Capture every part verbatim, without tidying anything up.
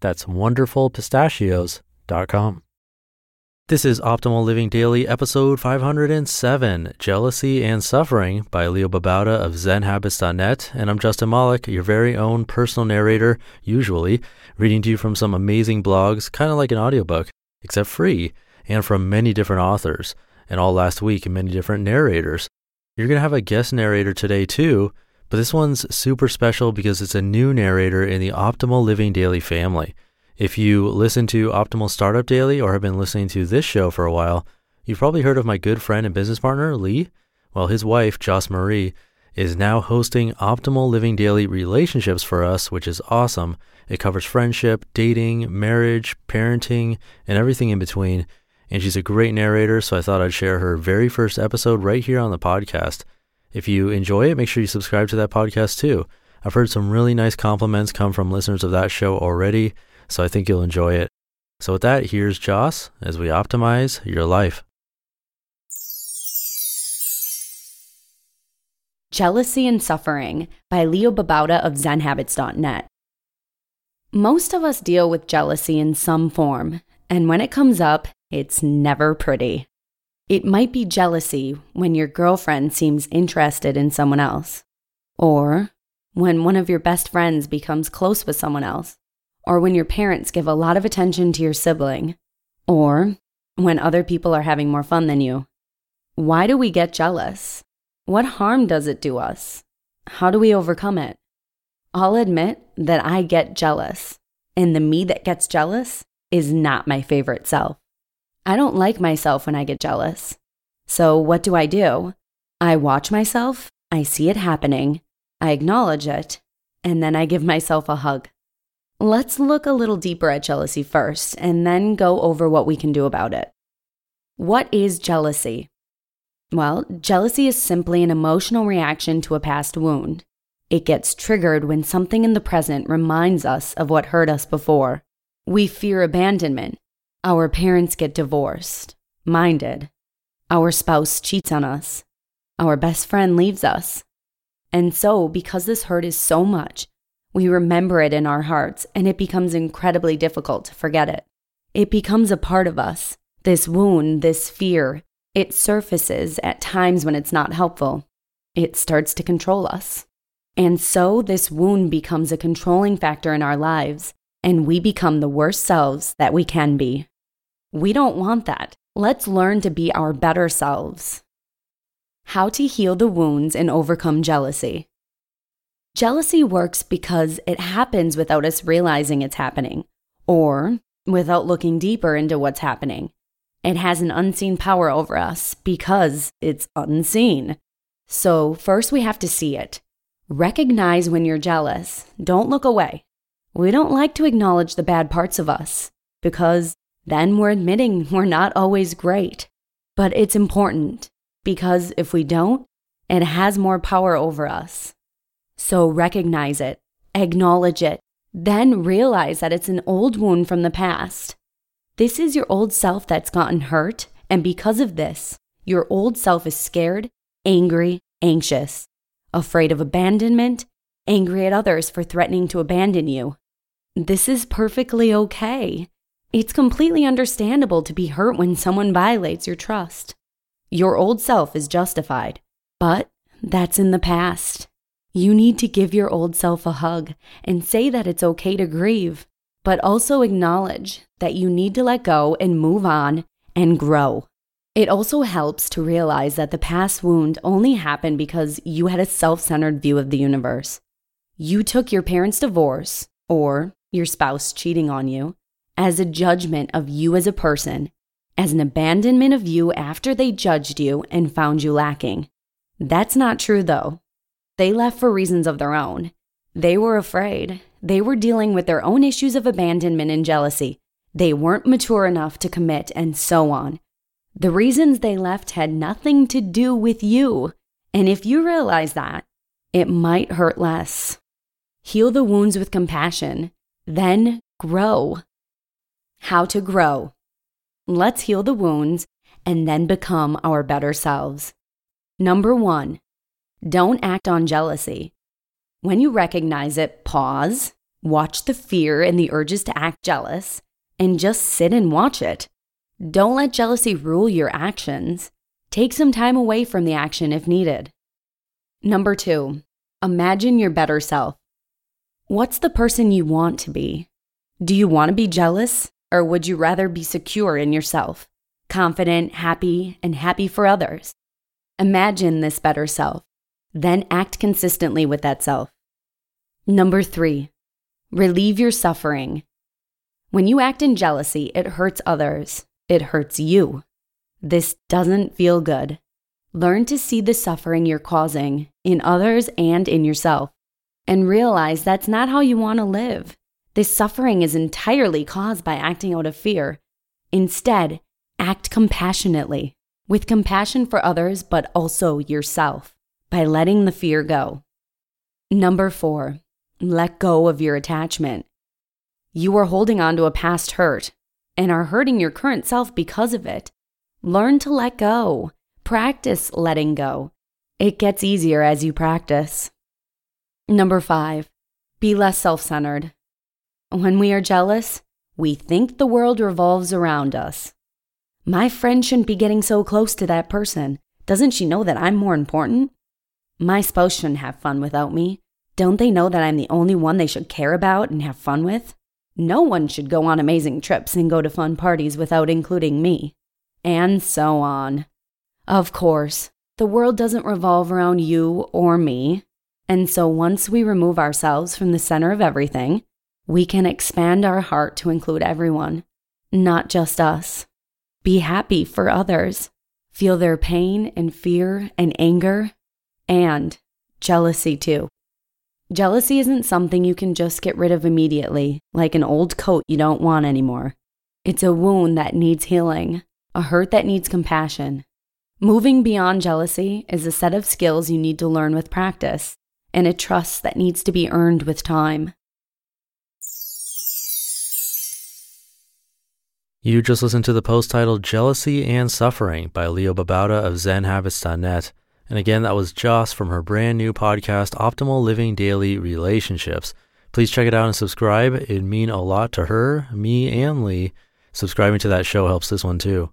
That's wonderful pistachios dot com. This is Optimal Living Daily, episode five hundred seven, Jealousy and Suffering by Leo Babauta of zen habits dot net. And I'm Justin Malek, your very own personal narrator, usually, reading to you from some amazing blogs, kind of like an audiobook, except free, and from many different authors, and all last week, many different narrators. You're going to have a guest narrator today too, but this one's super special because it's a new narrator in the Optimal Living Daily family. If you listen to Optimal Startup Daily or have been listening to this show for a while, you've probably heard of my good friend and business partner, Lee. Well, his wife, Jos Marie, is now hosting Optimal Living Daily Relationships for us, which is awesome. It covers friendship, dating, marriage, parenting, and everything in between. And she's a great narrator, so I thought I'd share her very first episode right here on the podcast. If you enjoy it, make sure you subscribe to that podcast too. I've heard some really nice compliments come from listeners of that show already, so I think you'll enjoy it. So with that, here's Jos as we optimize your life. Jealousy and Suffering by Leo Babauta of zen habits dot net. Most of us deal with jealousy in some form, and when it comes up, it's never pretty. It might be jealousy when your girlfriend seems interested in someone else, or when one of your best friends becomes close with someone else, or when your parents give a lot of attention to your sibling, or when other people are having more fun than you. Why do we get jealous? What harm does it do us? How do we overcome it? I'll admit that I get jealous, and the me that gets jealous is not my favorite self. I don't like myself when I get jealous. So what do I do? I watch myself, I see it happening, I acknowledge it, and then I give myself a hug. Let's look a little deeper at jealousy first and then go over what we can do about it. What is jealousy? Well, jealousy is simply an emotional reaction to a past wound. It gets triggered when something in the present reminds us of what hurt us before. We fear abandonment. Our parents get divorced. Mine did. Our spouse cheats on us. Our best friend leaves us. And so, because this hurt is so much, we remember it in our hearts, and it becomes incredibly difficult to forget it. It becomes a part of us, this wound, this fear. It surfaces at times when it's not helpful. It starts to control us. And so this wound becomes a controlling factor in our lives, and we become the worst selves that we can be. We don't want that. Let's learn to be our better selves. How to heal the wounds and overcome jealousy. Jealousy works because it happens without us realizing it's happening, or without looking deeper into what's happening. It has an unseen power over us because it's unseen. So first we have to see it. Recognize when you're jealous. Don't look away. We don't like to acknowledge the bad parts of us because then we're admitting we're not always great. But it's important because if we don't, it has more power over us. So recognize it, acknowledge it, then realize that it's an old wound from the past. This is your old self that's gotten hurt, and because of this, your old self is scared, angry, anxious, afraid of abandonment, angry at others for threatening to abandon you. This is perfectly okay. It's completely understandable to be hurt when someone violates your trust. Your old self is justified, but that's in the past. You need to give your old self a hug and say that it's okay to grieve. but also acknowledge that you need to let go and move on and grow. It also helps to realize that the past wound only happened because you had a self-centered view of the universe. You took your parents' divorce, or your spouse cheating on you, as a judgment of you as a person, as an abandonment of you after they judged you and found you lacking. That's not true, though. They left for reasons of their own. They were afraid. They were dealing with their own issues of abandonment and jealousy. They weren't mature enough to commit, and so on. The reasons they left had nothing to do with you, and if you realize that, it might hurt less. Heal the wounds with compassion, then grow. How to grow. Let's heal the wounds and then become our better selves. Number one, don't act on jealousy. When you recognize it, pause, watch the fear and the urges to act jealous, and just sit and watch it. Don't let jealousy rule your actions. Take some time away from the action if needed. Number two, imagine your better self. What's the person you want to be? Do you want to be jealous, or would you rather be secure in yourself, confident, happy, and happy for others? Imagine this better self, then act consistently with that self. Number three, relieve your suffering. When you act in jealousy, it hurts others. It hurts you. This doesn't feel good. Learn to see the suffering you're causing in others and in yourself, and realize that's not how you want to live. This suffering is entirely caused by acting out of fear. Instead, act compassionately, with compassion for others but also yourself, by letting the fear go. Number four, let go of your attachment. You are holding on to a past hurt and are hurting your current self because of it. Learn to let go. Practice letting go. It gets easier as you practice. Number five, be less self-centered. When we are jealous, we think the world revolves around us. My friend shouldn't be getting so close to that person. Doesn't she know that I'm more important? My spouse shouldn't have fun without me. Don't they know that I'm the only one they should care about and have fun with? No one should go on amazing trips and go to fun parties without including me. And so on. Of course, the world doesn't revolve around you or me. And so once we remove ourselves from the center of everything, we can expand our heart to include everyone, not just us. Be happy for others. Feel their pain and fear and anger and jealousy too. Jealousy isn't something you can just get rid of immediately, like an old coat you don't want anymore. It's a wound that needs healing, a hurt that needs compassion. Moving beyond jealousy is a set of skills you need to learn with practice, and a trust that needs to be earned with time. You just listened to the post titled Jealousy and Suffering by Leo Babauta of zen habits dot net. And again, that was Jos from her brand new podcast, Optimal Living Daily Relationships. Please check it out and subscribe. It'd mean a lot to her, me, and Lee. Subscribing to that show helps this one too.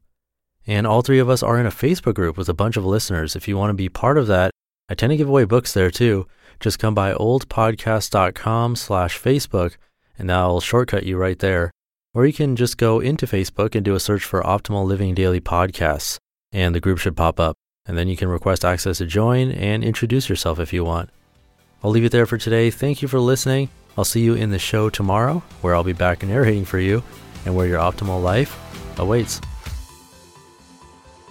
And all three of us are in a Facebook group with a bunch of listeners. If you want to be part of that, I tend to give away books there too. Just come by old podcast dot com slash Facebook, and that'll shortcut you right there. Or you can just go into Facebook and do a search for Optimal Living Daily Podcasts, and the group should pop up. And then you can request access to join and introduce yourself if you want. I'll leave it there for today. Thank you for listening. I'll see you in the show tomorrow, where I'll be back narrating for you and where your optimal life awaits.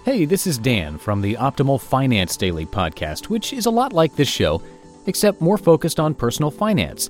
Hey, this is Dan from the Optimal Finance Daily podcast, which is a lot like this show, except more focused on personal finance.